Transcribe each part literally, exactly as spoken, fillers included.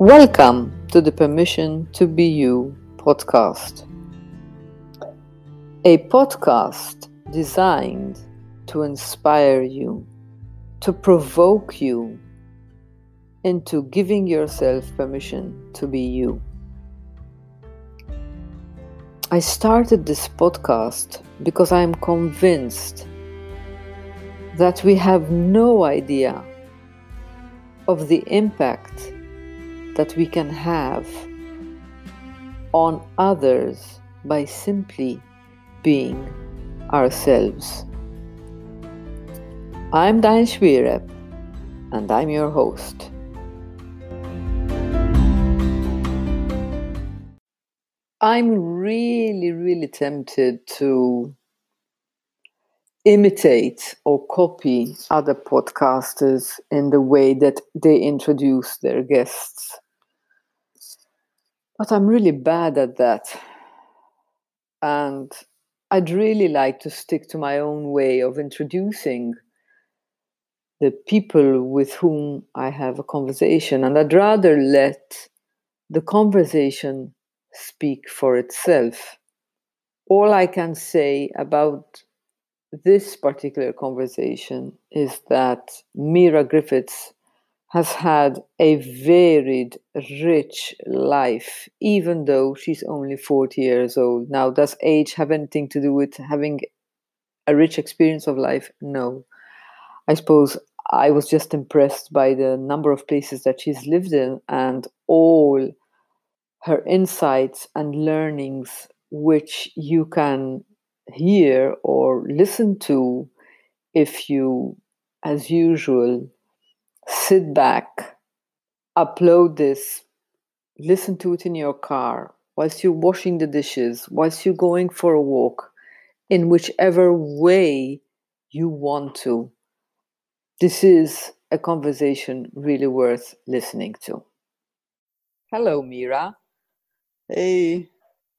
Welcome to the Permission to Be You podcast, a podcast designed to inspire you, to provoke you into giving yourself permission to be you. I started this podcast because I am convinced that we have no idea of the impact that we can have on others by simply being ourselves. I'm Diane Schwierepp, and I'm your host. I'm really, really tempted to imitate or copy other podcasters in the way that they introduce their guests. But I'm really bad at that. And I'd really like to stick to my own way of introducing the people with whom I have a conversation. And I'd rather let the conversation speak for itself. All I can say about this particular conversation is that Mira Griffiths has had a varied, rich life, even though she's only forty years old. Now, does age have anything to do with having a rich experience of life? No. I suppose I was just impressed by the number of places that she's lived in and all her insights and learnings, which you can hear or listen to if you, as usual, sit back, upload this, listen to it in your car, whilst you're washing the dishes, whilst you're going for a walk, in whichever way you want to. This is a conversation really worth listening to. Hello, Mira. Hey.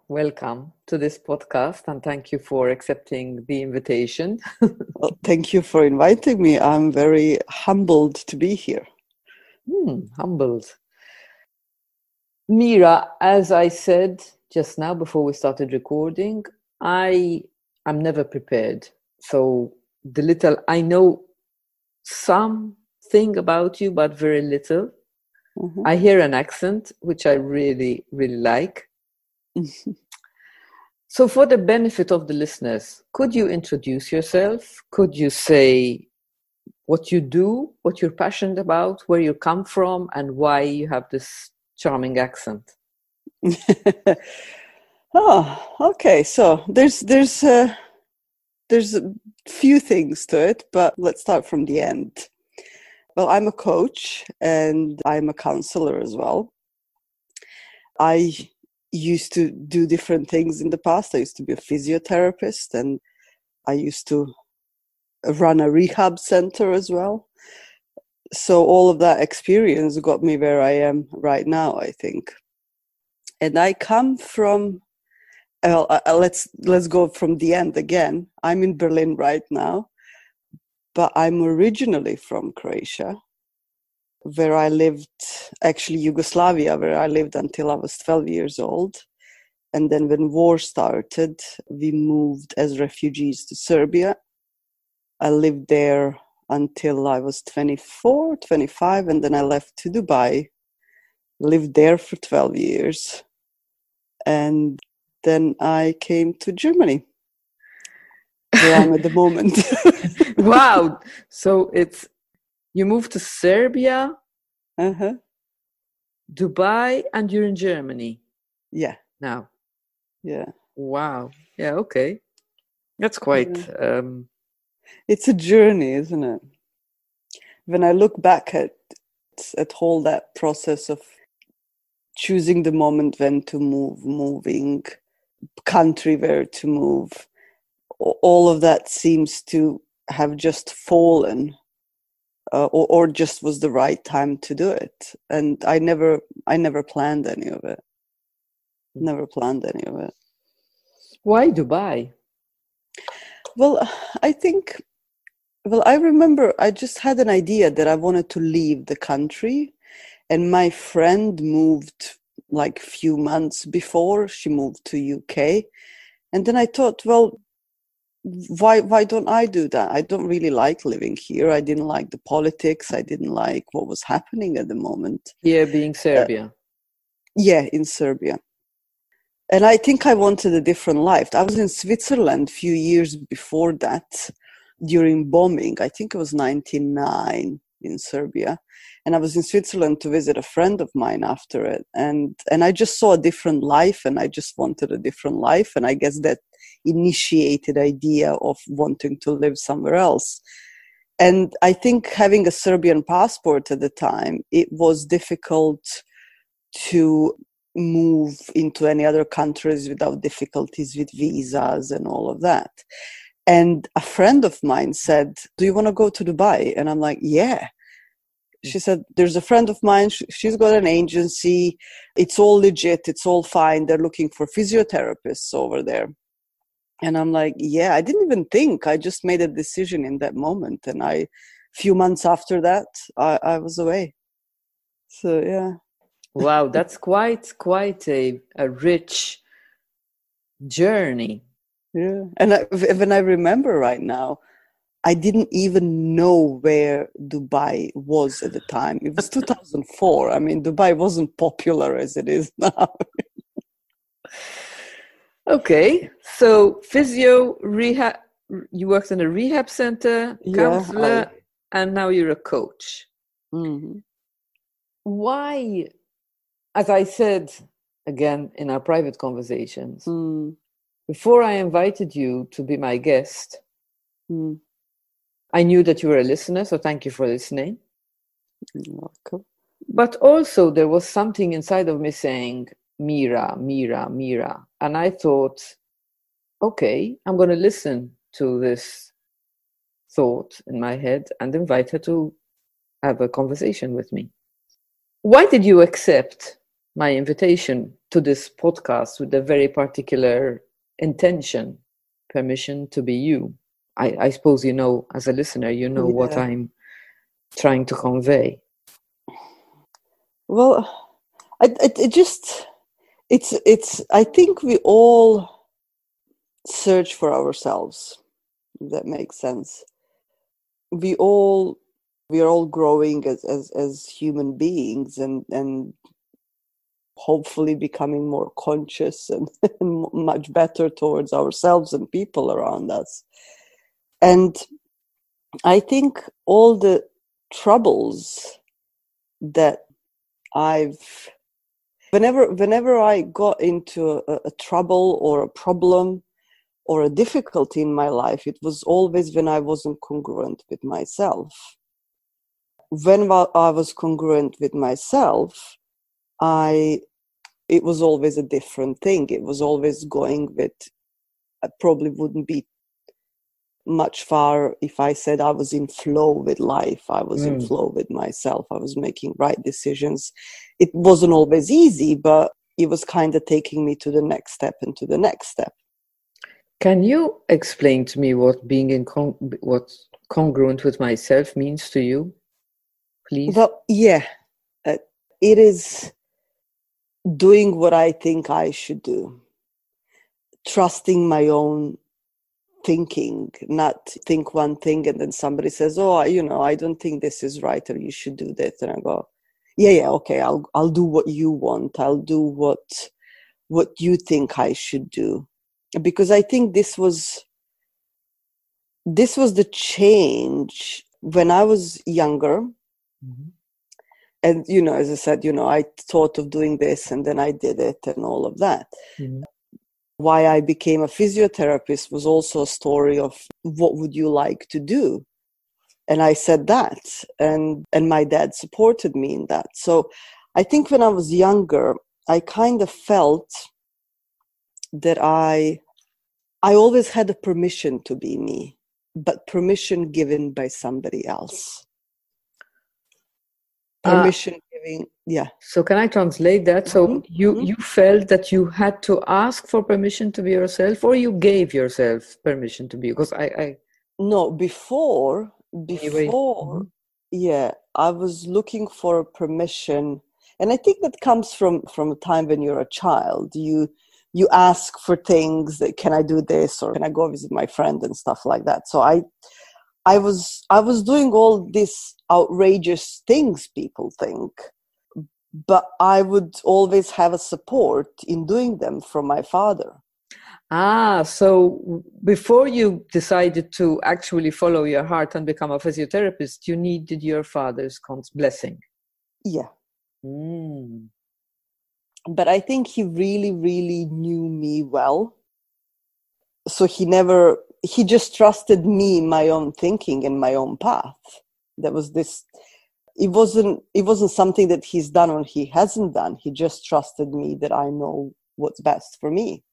Welcome to this podcast, and thank you for accepting the invitation. Well, thank you for inviting me. I'm very humbled to be here. Hmm, humbled. Mira, as I said just now before we started recording, I am never prepared. So the little, I know something about you, but very little. Mm-hmm. I hear an accent, which I really, really like. So for the benefit of the listeners, could you introduce yourself? Could you say what you do, what you're passionate about, where you come from, and why you have this charming accent? Oh, okay. So there's there's uh, there's a few things to it, but let's start from the end. Well, I'm a coach and I'm a counselor as well. I used to do different things in the past. I used to be a physiotherapist and I used to run a rehab center as well. So all of that experience got me where I am right now, I think. And I come from, uh, uh, let's let's go from the end again. I'm in Berlin right now, but I'm originally from Croatia, where I lived, actually Yugoslavia, where I lived until I was twelve years old. And then when war started, we moved as refugees to Serbia. I lived there until I was twenty-four, twenty-five, and then I left to Dubai, lived there for twelve years. And then I came to Germany, where I'm at the moment. Wow. So it's, you moved to Serbia, uh-huh. Dubai, and you're in Germany. Yeah. Now. Yeah. Wow. Yeah, okay. That's quite... Yeah. Um... It's a journey, isn't it? When I look back at at all that process of choosing the moment when to move, moving, country where to move, all of that seems to have just fallen. Uh, or, or just was the right time to do it, and I never, I never planned any of it. Never planned any of it. Why Dubai? Well, I think. Well, I remember I just had an idea that I wanted to leave the country, And my friend moved like few months before. She moved to U K. And then I thought, well, why why don't I do that? I don't really like living here. I didn't like the politics. I didn't like what was happening at the moment. Yeah, being Serbia. Uh, yeah, in Serbia. And I think I wanted a different life. I was in Switzerland a few years before that, during bombing. I think it was nineteen ninety-nine in Serbia. And I was in Switzerland to visit a friend of mine after it. And, and I just saw a different life, and I just wanted a different life. And I guess that initiated idea of wanting to live somewhere else. And I think having a Serbian passport at the time, it was difficult to move into any other countries without difficulties with visas and all of that. And a friend of mine said, do you want to go to Dubai? And I'm like, yeah. She said, there's a friend of mine, she's got an agency, it's all legit, it's all fine, they're looking for physiotherapists over there. And I'm like, yeah, I didn't even think. I just made a decision in that moment. And I, few months after that, I, I was away. So, yeah. Wow, that's quite, quite a, a rich journey. Yeah. And I, when I remember right now, I didn't even know where Dubai was at the time. It was two thousand four. I mean, Dubai wasn't popular as it is now. Okay, so physio, rehab, you worked in a rehab center, counselor, yeah, I... and now you're a coach. Mm-hmm. Why, as I said, again, in our private conversations, mm. before I invited you to be my guest, mm. I knew that you were a listener, so thank you for listening. You're welcome. But also there was something inside of me saying, Mira, Mira, Mira. And I thought, okay, I'm going to listen to this thought in my head and invite her to have a conversation with me. Why did you accept my invitation to this podcast with a very particular intention, permission to be you? I, I suppose, you know, as a listener, you know yeah. what I'm trying to convey. Well, I, I, it just... It's, it's, I think we all search for ourselves, if that makes sense. We all, we are all growing as, as, as human beings and, and hopefully becoming more conscious and, and much better towards ourselves and people around us. And I think all the troubles that I've Whenever whenever I got into a, a trouble or a problem or a difficulty in my life, it was always when I wasn't congruent with myself. When I was congruent with myself, I it was always a different thing. It was always going with, I probably wouldn't be much far if I said I was in flow with life. I was mm. in flow with myself. I was making right decisions. It wasn't always easy, but it was kind of taking me to the next step and to the next step. Can you explain to me what being in con- what congruent with myself means to you, please? Well, yeah, uh, it is doing what I think I should do, trusting my own thinking, not think one thing and then somebody says, oh, you know, I don't think this is right or you should do that. And I go, yeah, yeah, okay, I'll I'll do what you want. I'll do what what you think I should do. Because I think this was this was the change when I was younger. Mm-hmm. And, you know, as I said, you know, I thought of doing this and then I did it and all of that. Mm-hmm. Why I became a physiotherapist was also a story of what would you like to do? And I said that, and, and my dad supported me in that. So I think when I was younger, I kind of felt that I, I always had a permission to be me, but permission given by somebody else. Permission uh, giving, yeah. So can I translate that? So mm-hmm. you, mm-hmm. you felt that you had to ask for permission to be yourself, or you gave yourself permission to be? Because I, I... No, before... Before, yeah, I was looking for permission. And I think that comes from, from a time when you're a child. You you ask for things that, can I do this? Or can I go visit my friend and stuff like that? So I I was I was doing all these outrageous things people think, but I would always have a support in doing them from my father. Ah, so before you decided to actually follow your heart and become a physiotherapist, you needed your father's blessing. Yeah. Mm. But I think he really, really knew me well. So he never, he just trusted me, my own thinking and my own path. There was this, it wasn't, it wasn't something that he's done or he hasn't done. He just trusted me that I know what's best for me.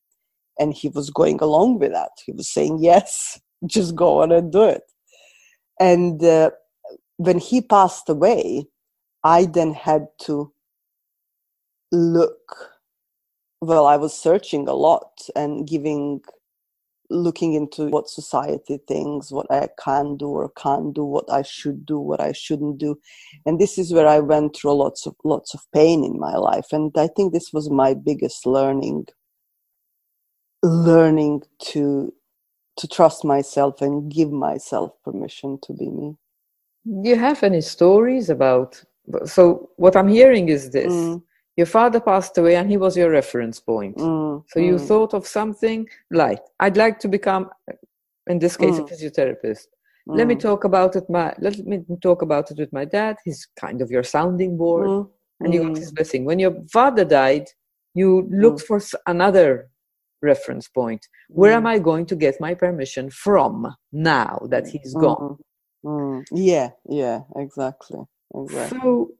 And he was going along with that. He was saying, yes, just go on and do it. And uh, when he passed away, I then had to look. Well, I was searching a lot and giving, looking into what society thinks, what I can do or can't do, what I should do, what I shouldn't do. And this is where I went through lots of lots of pain in my life. And I think this was my biggest learning. Learning to to trust myself and give myself permission to be me. Do you have any stories about, so what I'm hearing is this, mm. your father passed away and he was your reference point. Mm. So you mm. thought of something like, I'd like to become, in this case, mm. a physiotherapist. Mm. Let me talk about it my let me talk about it with my dad. He's kind of your sounding board. Mm. And mm. you got his blessing. When your father died, you looked mm. for another reference point. Where mm. am I going to get my permission from now that he's mm-hmm. gone? Mm. Yeah, yeah, exactly. exactly. So,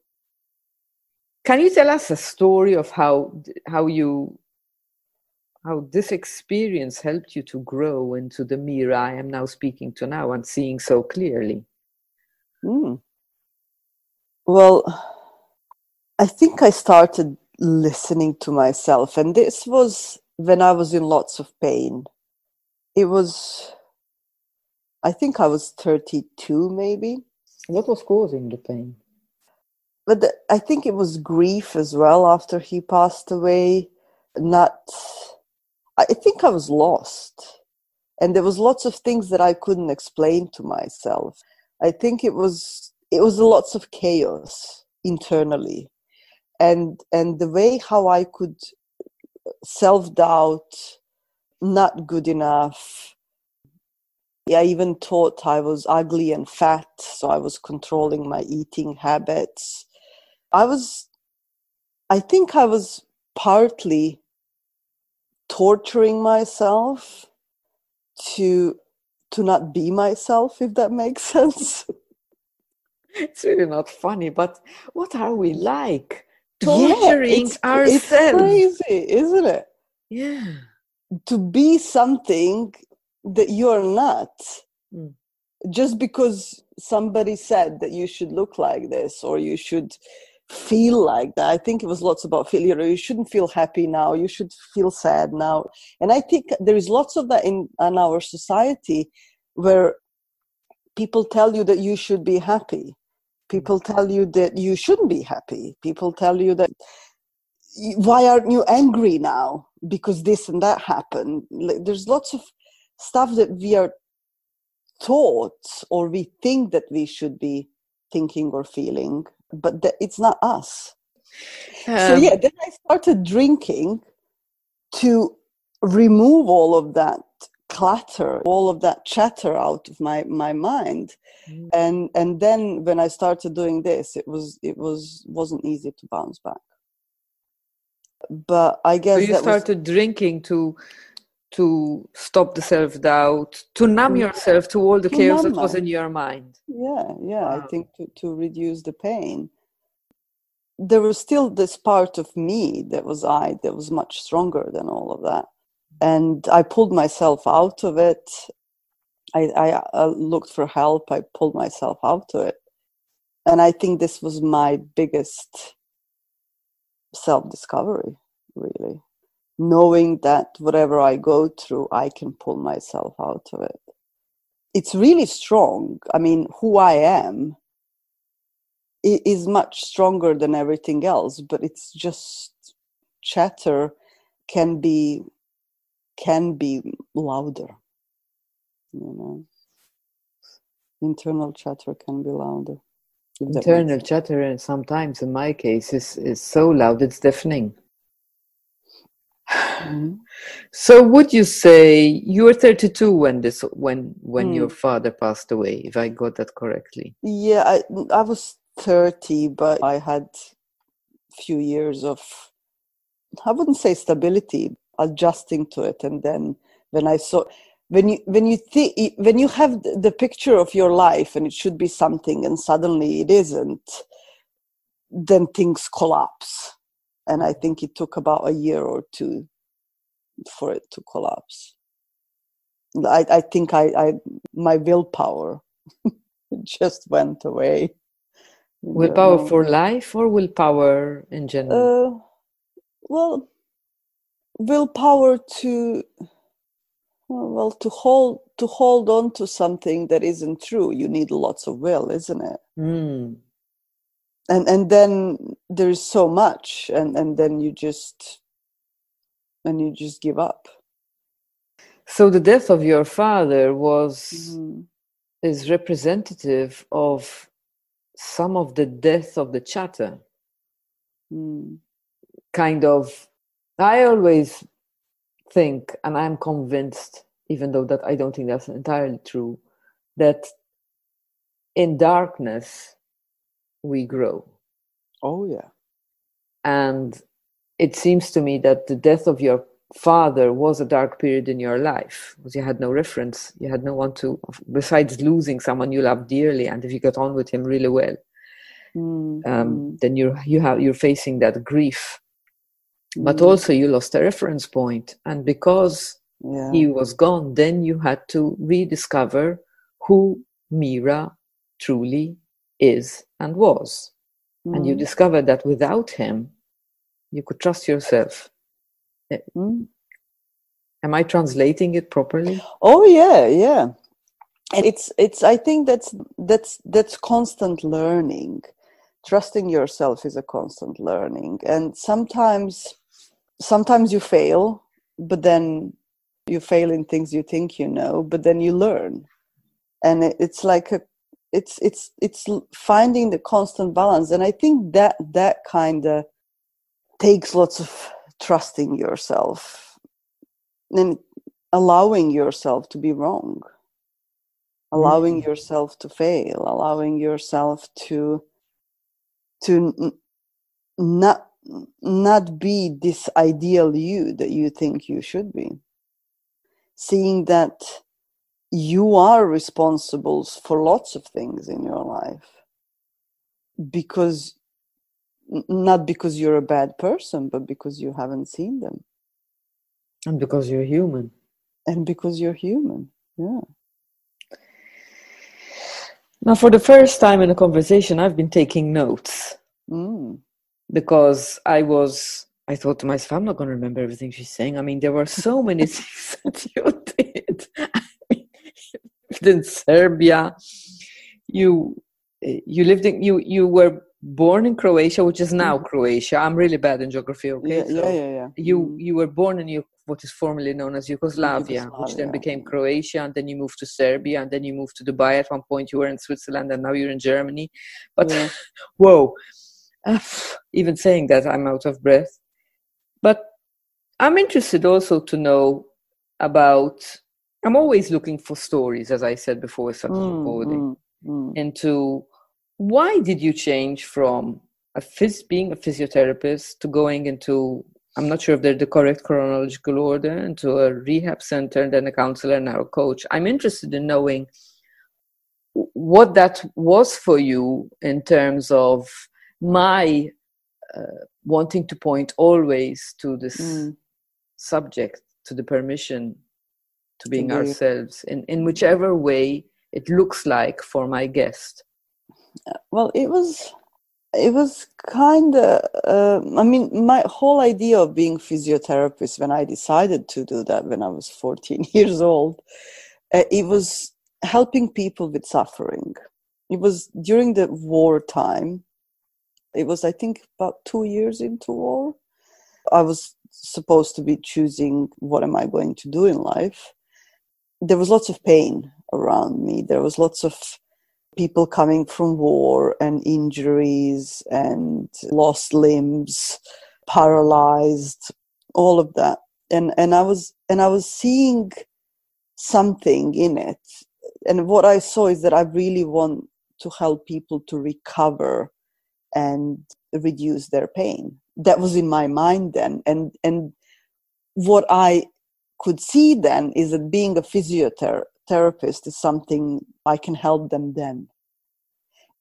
can you tell us a story of how how you how this experience helped you to grow into the Mira I am now speaking to now and seeing so clearly? Mm. Well, I think I started listening to myself, and this was when I was in lots of pain. It was, I think I was thirty-two maybe. What was causing the pain? But the, I think it was grief as well after he passed away. Not, I think I was lost. And there was lots of things that I couldn't explain to myself. I think it was, it was lots of chaos internally. And, and the way how I could self-doubt, not good enough. I even thought I was ugly and fat, so I was controlling my eating habits. I was, I think I was partly torturing myself to to not be myself, if that makes sense. It's really not funny, but what are we like? Torturing yeah, it's, ourselves. It's crazy, isn't it? Yeah. To be something that you're not. Mm. Just because somebody said that you should look like this or you should feel like that. I think it was lots about failure. You shouldn't feel happy now. You should feel sad now. And I think there is lots of that in, in our society where people tell you that you should be happy. People tell you that you shouldn't be happy. People tell you that, why aren't you angry now? Because this and that happened. There's lots of stuff that we are taught or we think that we should be thinking or feeling, but that it's not us. Um, so yeah, then I started drinking to remove all of that clutter, all of that chatter out of my my mind. Mm. and and then when I started doing this, it was it was wasn't easy to bounce back, but I guess so. You that started was... drinking to to stop the self-doubt, to numb yeah. yourself to all the to chaos that was in your mind. Yeah yeah wow. I think to, to reduce the pain. There was still this part of me that was I that was much stronger than all of that. And I pulled myself out of it. I, I, I looked for help. I pulled myself out of it. And I think this was my biggest self-discovery, really. Knowing that whatever I go through, I can pull myself out of it. It's really strong. I mean, who I am is much stronger than everything else, but it's just chatter can be can be louder, you know. Internal chatter can be louder. Internal chatter, and sometimes in my case, is, is so loud it's deafening. Mm-hmm. So would you say you were thirty-two when this when when mm. your father passed away, if I got that correctly? Yeah, I I was thirty, but I had few years of, I wouldn't say stability, adjusting to it. And then when I saw when you when you th- when you have the picture of your life and it should be something and suddenly it isn't, then things collapse. And I think it took about a year or two for it to collapse. I, I think I, I my willpower just went away. Willpower for life or willpower in general? Uh, well, willpower to well to hold to hold on to something that isn't true. You need lots of will, isn't it? Mm. And and then there's so much, and, and then you just and you just give up. So the death of your father was mm. is representative of some of the death of the chatter. Mm. Kind of, I always think, and I'm convinced, even though that I don't think that's entirely true, that in darkness we grow. Oh yeah. And it seems to me that the death of your father was a dark period in your life, because you had no reference, you had no one to, besides losing someone you loved dearly, and if you got on with him really well, mm. um, then you're you have you're facing that grief, mm. but also you lost a reference point, and because yeah. he was gone, then you had to rediscover who Mira truly is and was. Mm. And you discovered that without him, you could trust yourself. Mm. Am I translating it properly? Oh yeah, yeah. And it's it's I think that's that's that's constant learning. Trusting yourself is a constant learning. And sometimes sometimes you fail, but then you fail in things you think you know, but then you learn. And it, it's like a It's it's it's finding the constant balance, and I think that that kind of takes lots of trusting yourself and allowing yourself to be wrong, allowing mm-hmm. yourself to fail, allowing yourself to to not not be this ideal you that you think you should be. Seeing that you are responsible for lots of things in your life, because not because you're a bad person, but because you haven't seen them, and because you're human, and because you're human. Yeah. Now, for the first time in a conversation, I've been taking notes mm. because I was. I thought to myself, I'm not going to remember everything she's saying. I mean, there were so many things that you did. In Serbia, you you lived in you you were born in Croatia, which is now mm. Croatia. I'm really bad in geography. Okay, yeah, so yeah, yeah, yeah. You mm. you were born in what is formerly known as Yugoslavia, Yugoslavia, which then became Croatia, and then you moved to Serbia, and then you moved to Dubai. At one point, you were in Switzerland, and now you're in Germany. But yeah. whoa, uh, even saying that, I'm out of breath. But I'm interested also to know about. I'm always looking for stories, as I said before we started mm, recording, mm, mm. into why did you change from a phys- being a physiotherapist to going into, I'm not sure if they're the correct chronological order, into a rehab center, and then a counselor, and now a coach. I'm interested in knowing what that was for you in terms of my uh, wanting to point always to this mm. subject, to the permission to being Indeed. Ourselves in, in whichever way it looks like for my guest. Well, it was, it was kind of, uh, I mean, my whole idea of being physiotherapist when I decided to do that when I was fourteen years old, uh, it was helping people with suffering. It was during the wartime, It was, I think, about two years into war. I was supposed to be choosing what am I going to do in life. There was lots of pain around me. There was lots of people coming from war and injuries and lost limbs, paralyzed, all of that. And and I was and I was seeing something in it. And what I saw is that I really want to help people to recover and reduce their pain. That was in my mind then. And and what I could see then is that being a physiotherapist is something I can help them then.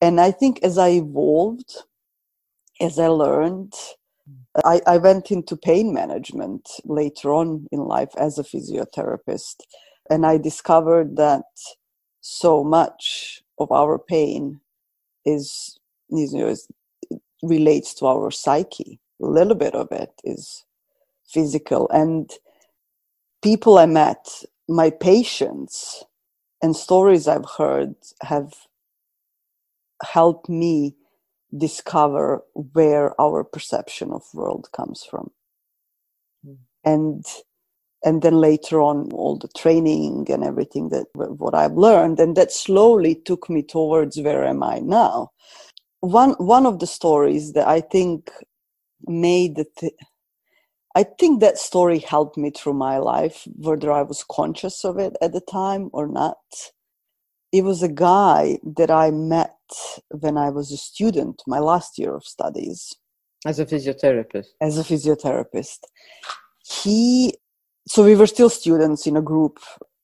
And I think as I evolved, as I learned, I, I went into pain management later on in life as a physiotherapist. And I discovered that so much of our pain is, you know, is, relates to our psyche. A little bit of it is physical. And people I met, my patients, and stories I've heard have helped me discover where our perception of world comes from. Mm. And and then later on, all the training and everything that what I've learned, and that slowly took me towards where am I now. One one of the stories that I think made the th- I think that story helped me through my life, whether I was conscious of it at the time or not. It was a guy that I met when I was a student, my last year of studies. As a physiotherapist? As a physiotherapist. He, so we were still students in a group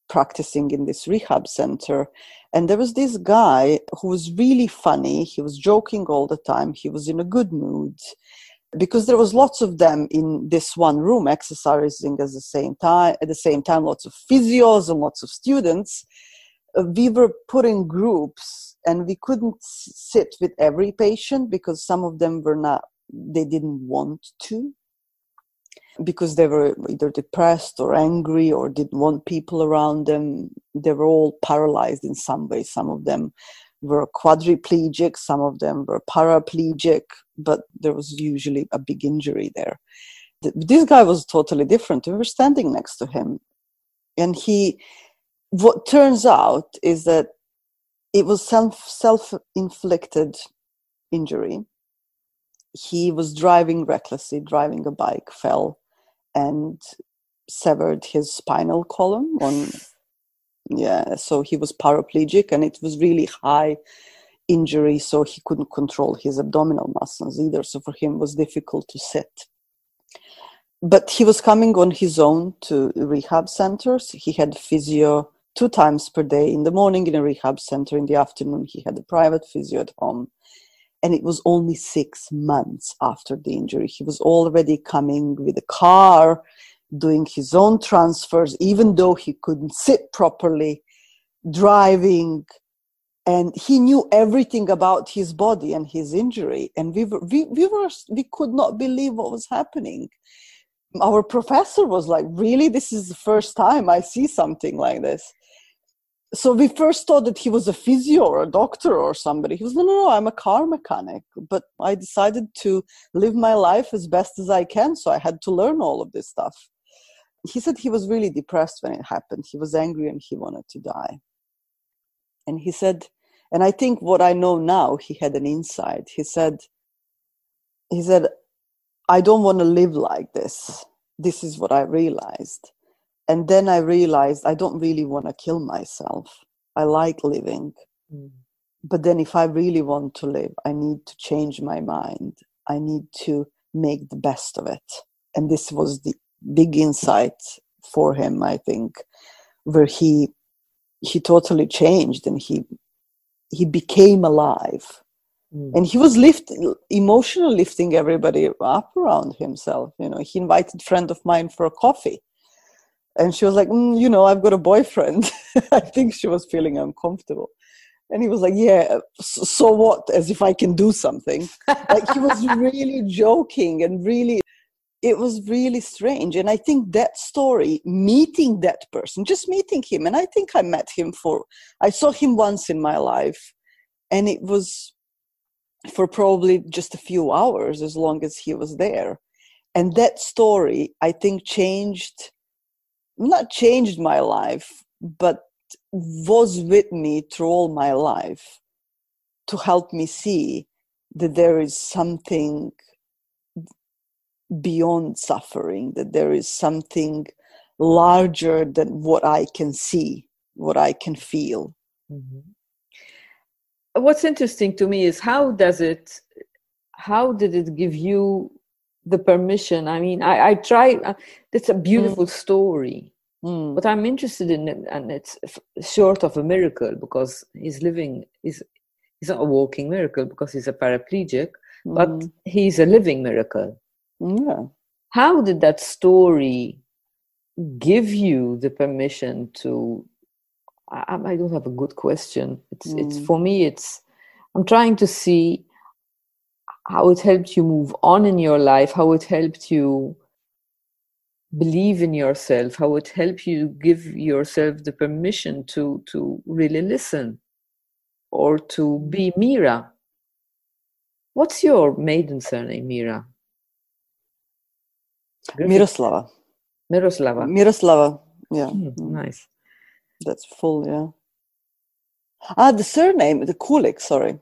practicing in this rehab center. And there was this guy who was really funny. He was joking all the time. He was in a good mood. Because there was lots of them in this one room exercising at the same time, at the same time, lots of physios and lots of students. We were put in groups and we couldn't sit with every patient because some of them were not, they didn't want to, because they were either depressed or angry or didn't want people around them. They were all paralyzed in some way. Some of them were quadriplegic, some of them were paraplegic, but there was usually a big injury there. This guy was totally different. We were standing next to him. And he, what turns out is that it was self, self-inflicted injury. He was driving recklessly, driving a bike, fell and severed his spinal column on... Yeah, so he was paraplegic and it was really high injury, so he couldn't control his abdominal muscles either. So for him it was difficult to sit. But he was coming on his own to rehab centers. He had physio two times per day, in the morning in a rehab center, in the afternoon he had a private physio at home. And it was only six months after the injury. He was already coming with a car, doing his own transfers, even though he couldn't sit properly, driving, and he knew everything about his body and his injury. And we were, we, we were, we could not believe what was happening. Our professor was like, really, this is the first time I see something like this. So we first thought that he was a physio or a doctor or somebody. He was, no, no, no, I'm a car mechanic. But I decided to live my life as best as I can, so I had to learn all of this stuff. He said he was really depressed when it happened. He was angry and he wanted to die. And he said, and I think what I know now, he had an insight. He said, he said, I don't want to live like this. This is what I realized. And then I realized I don't really want to kill myself. I like living. Mm. But then if I really want to live, I need to change my mind. I need to make the best of it. And this was the big insight for him, I think, where he he totally changed and he he became alive. Mm. And he was lift, emotionally lifting everybody up around himself. You know, he invited a friend of mine for a coffee. And she was like, mm, you know, I've got a boyfriend. I think she was feeling uncomfortable. And he was like, yeah, so what? As if I can do something. Like he was really joking and really, it was really strange. And I think that story, meeting that person, just meeting him. And I think I met him for, I saw him once in my life. And it was, for probably just a few hours, as long as he was there. And that story, I think, changed, not changed my life, but was with me through all my life to help me see that there is something beyond suffering, that there is something larger than what I can see, what I can feel. Mm-hmm. What's interesting to me is how does it, how did it give you the permission? I mean, I, I try, uh, that's a beautiful mm. story. Mm. But I'm interested in it, and it's short of a miracle because he's living, he's, he's not a walking miracle because he's a paraplegic, mm. but he's a living miracle. Yeah. How did that story give you the permission to, I, I don't have a good question. It's, mm. it's for me, it's, I'm trying to see how it helped you move on in your life, how it helped you believe in yourself, how it helped you give yourself the permission to, to really listen or to be Mira. What's your maiden surname, Mira? Miroslava. Miroslava. Miroslava, yeah. Mm, nice. That's full, yeah. Ah, the surname, the Culic, sorry.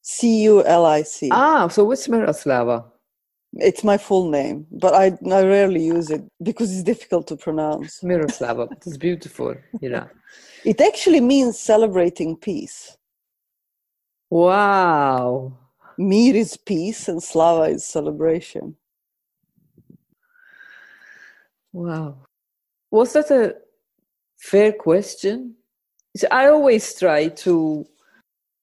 C U L I C. Ah, so what's Miroslava? It's my full name, but I, I rarely use it because it's difficult to pronounce. Miroslava, it's beautiful, you know. It actually means celebrating peace. Wow. Mir is peace and Slava is celebration. Wow. Was that a fair question? So I always try to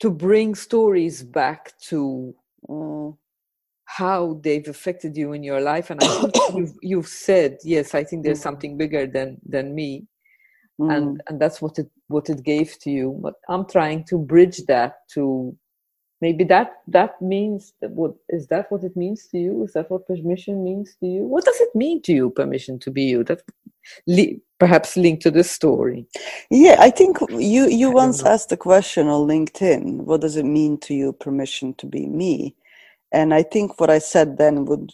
to bring stories back to uh, how they've affected you in your life. And I think you've, you've said, yes, I think there's mm. something bigger than, than me. Mm. And and that's what it what it gave to you. But I'm trying to bridge that to... Maybe that that means, what is that what it means to you? Is that what permission means to you? What does it mean to you, permission to be you? That li- perhaps linked to this story. Yeah, I think you, you I once asked a question on LinkedIn, what does it mean to you, permission to be me? And I think what I said then would,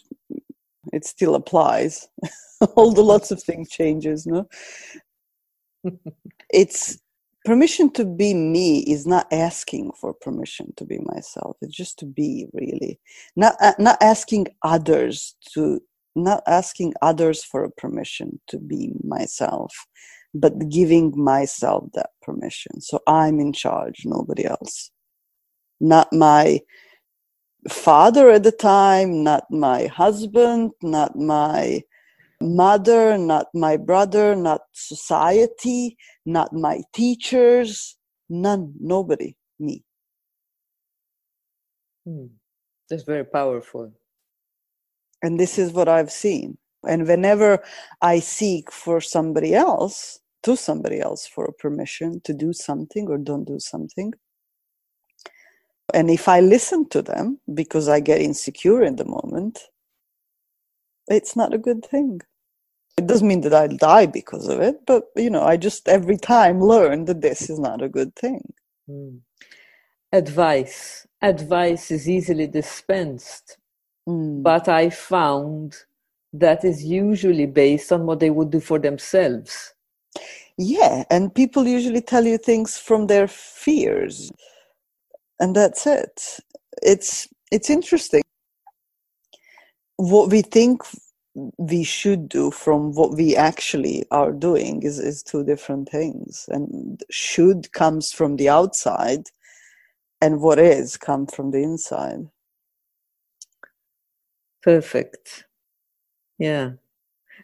it still applies. All the lots of things changes, no? It's... Permission to be me is not asking for permission to be myself. It's just to be, really. Not uh, not asking others to, not asking others for a permission to be myself, but giving myself that permission. So I'm in charge, nobody else. Not my father at the time, not my husband, not my mother, not my brother, not society, not my teachers, none, nobody, me. Hmm. That's very powerful. And this is what I've seen. And whenever I seek for somebody else, to somebody else for a permission to do something or don't do something, and if I listen to them because I get insecure in the moment, it's not a good thing. It doesn't mean that I'll die because of it, but, you know, I just every time learn that this is not a good thing. Mm. Advice. Advice is easily dispensed, mm. but I found that is usually based on what they would do for themselves. Yeah, and people usually tell you things from their fears, and that's it. It's it's interesting. What we think we should do from what we actually are doing is, is two different things. And should comes from the outside, and what is comes from the inside. Perfect. Yeah.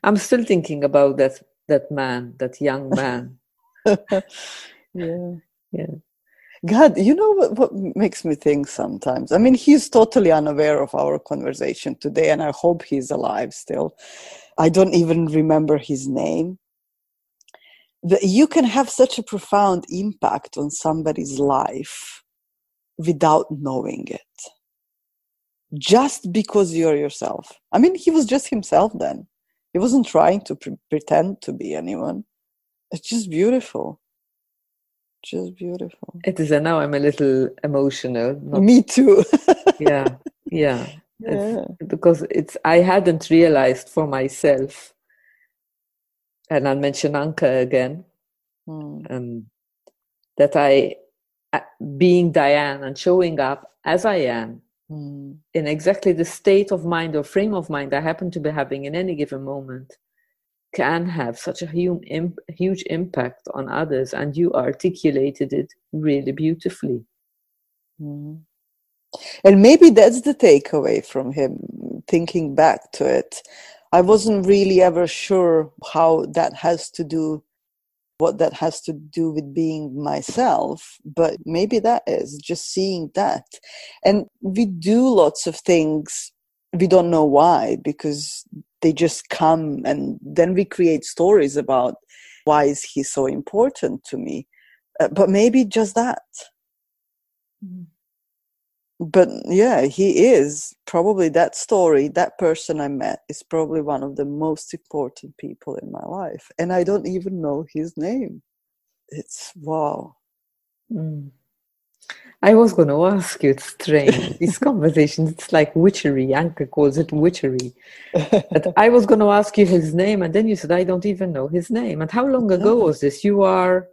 I'm still thinking about that that man, that young man. Yeah. Yeah. God, you know what, what makes me think sometimes? I mean, he's totally unaware of our conversation today, and I hope he's alive still. I don't even remember his name. That you can have such a profound impact on somebody's life without knowing it. Just because you're yourself. I mean, he was just himself then. He wasn't trying to pre- pretend to be anyone. It's just beautiful. just beautiful. It is. And now I'm a little emotional. Not... Me too. yeah, yeah. yeah. It's, because it's I hadn't realized for myself. And I'll mention Anka again. Mm. Um, that I, being Diane and showing up as I am, mm. in exactly the state of mind or frame of mind I happen to be having in any given moment, can have such a huge impact on others. And you articulated it really beautifully. Mm. And maybe that's the takeaway from him, thinking back to it. I wasn't really ever sure how that has to do, what that has to do with being myself, but maybe that is just seeing that. And we do lots of things, we don't know why, because they just come, and then we create stories about why is he so important to me. Uh, but maybe just that. Mm. But yeah, he is probably that story, that person I met is probably one of the most important people in my life. And I don't even know his name. It's wow. Mm. I was going to ask you, it's strange, these conversations, it's like witchery. Anka calls it witchery. But I was going to ask you his name, and then you said, I don't even know his name. And how long ago no. was this? You are...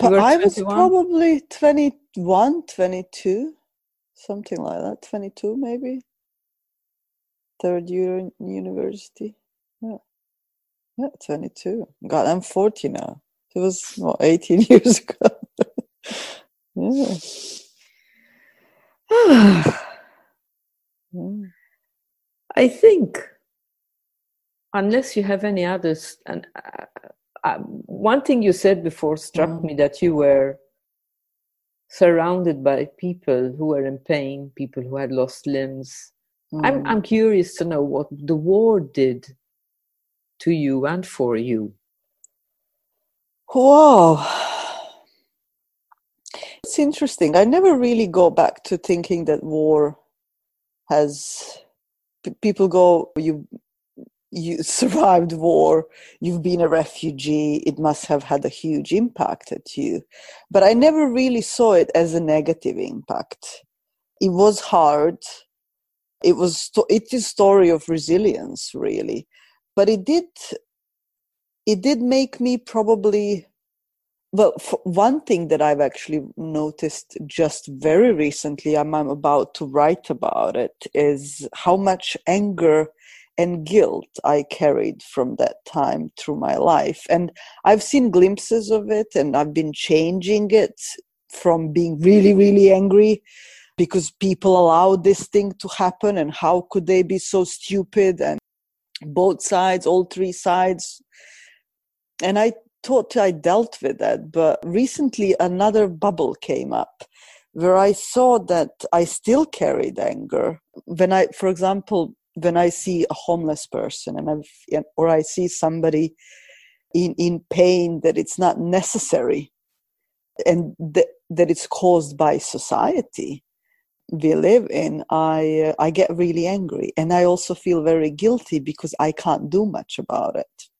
You I was probably twenty-one, twenty-two. Something like that, twenty-two maybe, third year in university. Yeah, yeah, twenty-two. God, I'm forty now. It was well, eighteen years ago. yeah. yeah. I think, unless you have any others, and uh, uh, one thing you said before struck mm. me, that you were surrounded by people who were in pain, people who had lost limbs. Mm. I'm I'm curious to know what the war did to you and for you. Wow. It's interesting. I never really go back to thinking that war has... People go, you you survived war, you've been a refugee, it must have had a huge impact at you. But I never really saw it as a negative impact. It was hard. It was, it is a story of resilience, really. But it did, it did make me probably, well, for one thing that I've actually noticed just very recently, I'm, I'm about to write about it, is how much anger and guilt I carried from that time through my life. And I've seen glimpses of it, and I've been changing it from being really, really angry because people allowed this thing to happen, and how could they be so stupid, and both sides, all three sides. And I thought I dealt with that. But recently another bubble came up where I saw that I still carried anger. When I, for example, when I see a homeless person, and I've, or I see somebody in, in pain that it's not necessary, and th- that it's caused by society we live in, I, uh, I get really angry. And I also feel very guilty because I can't do much about it.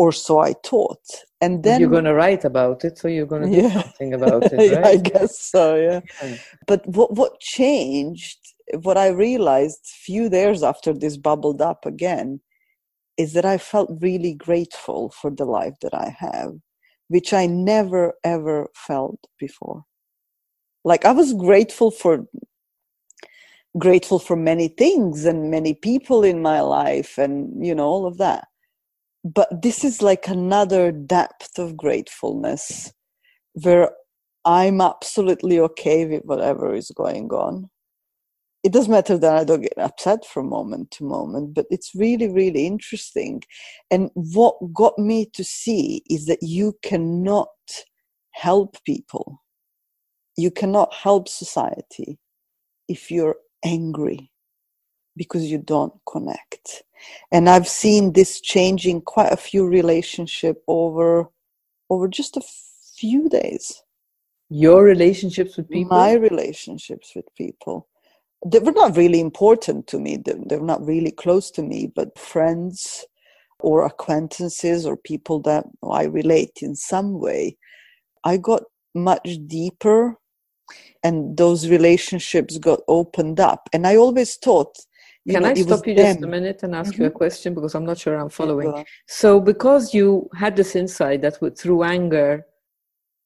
Or so I thought. And then you're going to write about it, so you're going to do yeah. something about it, right? I guess so, yeah. yeah. But what what changed, what I realized few years after this bubbled up again, is that I felt really grateful for the life that I have, which I never, ever felt before. Like I was grateful for, grateful for many things and many people in my life and, you know, all of that. But this is like another depth of gratefulness where I'm absolutely okay with whatever is going on. It doesn't matter that I don't get upset from moment to moment, but it's really, really interesting. And what got me to see is that you cannot help people. You cannot help society if you're angry, because you don't connect. And I've seen this changing quite a few relationships over, over just a few days. Your relationships with people? My relationships with people. They were not really important to me. They were not really close to me, but friends or acquaintances or people that I relate in some way. I got much deeper, and those relationships got opened up. And I always thought, you Can know, I stop you them. just a minute and ask mm-hmm. you a question, because I'm not sure I'm following. Yeah. So because you had this insight that with, through anger,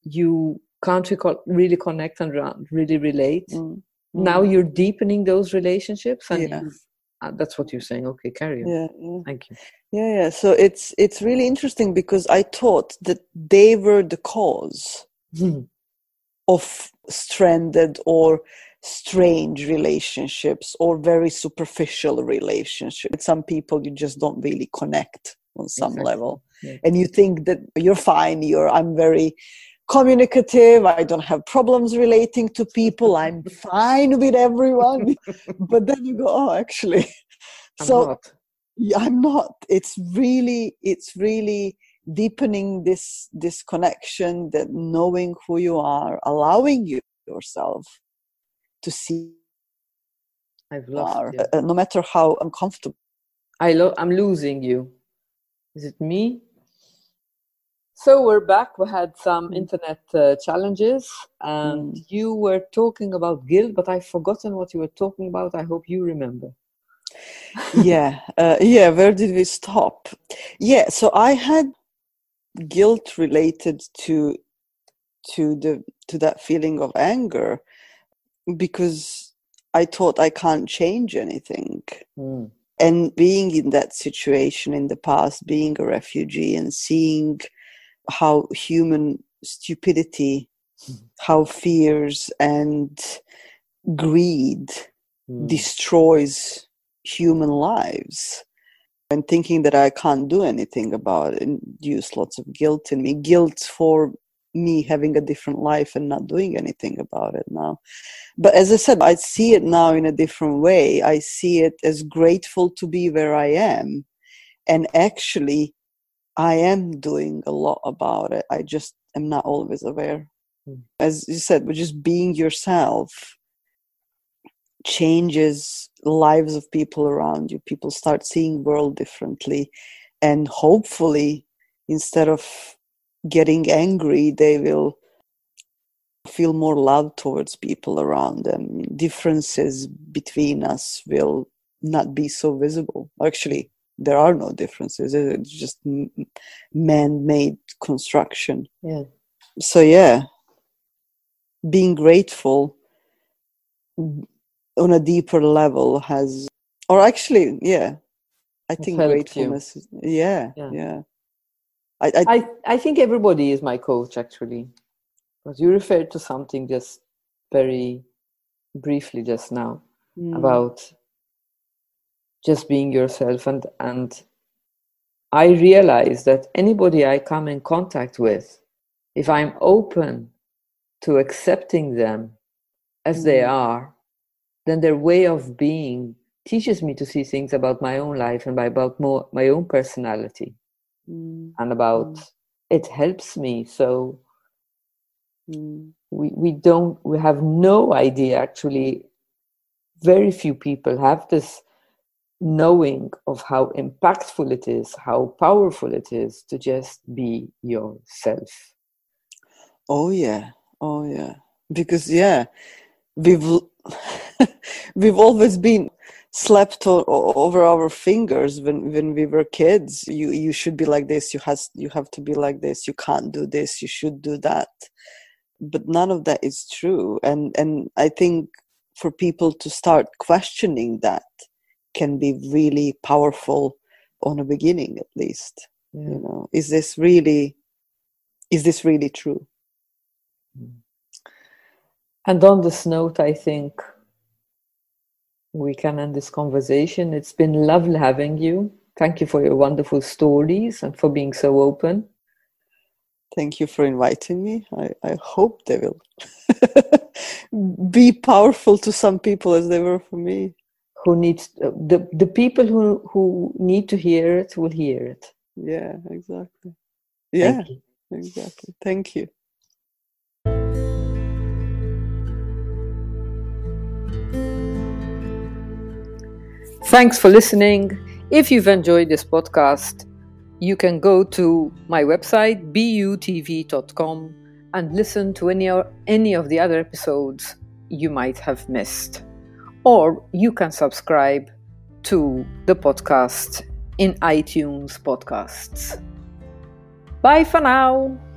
you can't recall, really connect and really relate, mm-hmm. now you're deepening those relationships, and yeah. you've Uh, that's what you're saying. Okay, carry on. Yeah, yeah. Thank you. Yeah, yeah. So it's it's really interesting, because I thought that they were the cause mm. of stranded or strange relationships or very superficial relationships. With some people, you just don't really connect on some exactly. level. Yeah. And you think that you're fine, you're I'm very communicative, I don't have problems relating to people, I'm fine with everyone. But then you go, oh, actually, I'm so not. I'm not. It's really, it's really deepening this, this connection, that knowing who you are, allowing you yourself to see I've lost are, you. Uh, no matter how uncomfortable. I lo- I'm losing you. Is it me? So we're back. We had some internet uh, challenges, and mm. you were talking about guilt, but I've forgotten what you were talking about. I hope you remember. yeah, uh, yeah. Where did we stop? Yeah. So I had guilt related to to the to that feeling of anger, because I thought I can't change anything. Mm. And being in that situation in the past, being a refugee, and seeing how human stupidity, mm-hmm. how fears and greed mm. destroys human lives, and thinking that I can't do anything about it, induced lots of guilt in me. Guilt for me having a different life and not doing anything about it now. But as I said, I see it now in a different way. I see it as grateful to be where I am, and actually I am doing a lot about it. I just am not always aware. Mm. As you said, but just being yourself changes lives of people around you. People start seeing world differently. And hopefully, instead of getting angry, they will feel more love towards people around them. Differences between us will not be so visible. Actually, there are no differences. It's just man-made construction. Yeah. So yeah, being grateful on a deeper level has, or actually, yeah, I think gratefulness. Is, yeah, yeah, yeah. I, I, I I think everybody is my coach, actually, because you referred to something just very briefly just now mm. about just being yourself, and and I realize that anybody I come in contact with, if I'm open to accepting them as mm-hmm. they are, then their way of being teaches me to see things about my own life and about more my own personality, mm-hmm. and about it helps me. So mm-hmm. we we don't we have no idea, actually. Very few people have this knowing of how impactful it is, how powerful it is to just be yourself. Oh yeah, oh yeah. Because yeah, we've we've always been slapped o- over our fingers when, when we were kids. You you should be like this. You has you have to be like this. You can't do this. You should do that. But none of that is true. And and I think for people to start questioning that can be really powerful on a beginning, at least. Yeah. You know, is this really, is this really true? And on this note, I think we can end this conversation. It's been lovely having you. Thank you for your wonderful stories and for being so open. Thank you for inviting me. I, I hope they will be powerful to some people as they were for me. Who needs uh, the the people who, who need to hear it will hear it. Yeah, exactly. Yeah, Thank you. exactly. Thank you. Thanks for listening. If you've enjoyed this podcast, you can go to my website b u t v dot com and listen to any or any of the other episodes you might have missed. Or you can subscribe to the podcast in iTunes podcasts. Bye for now.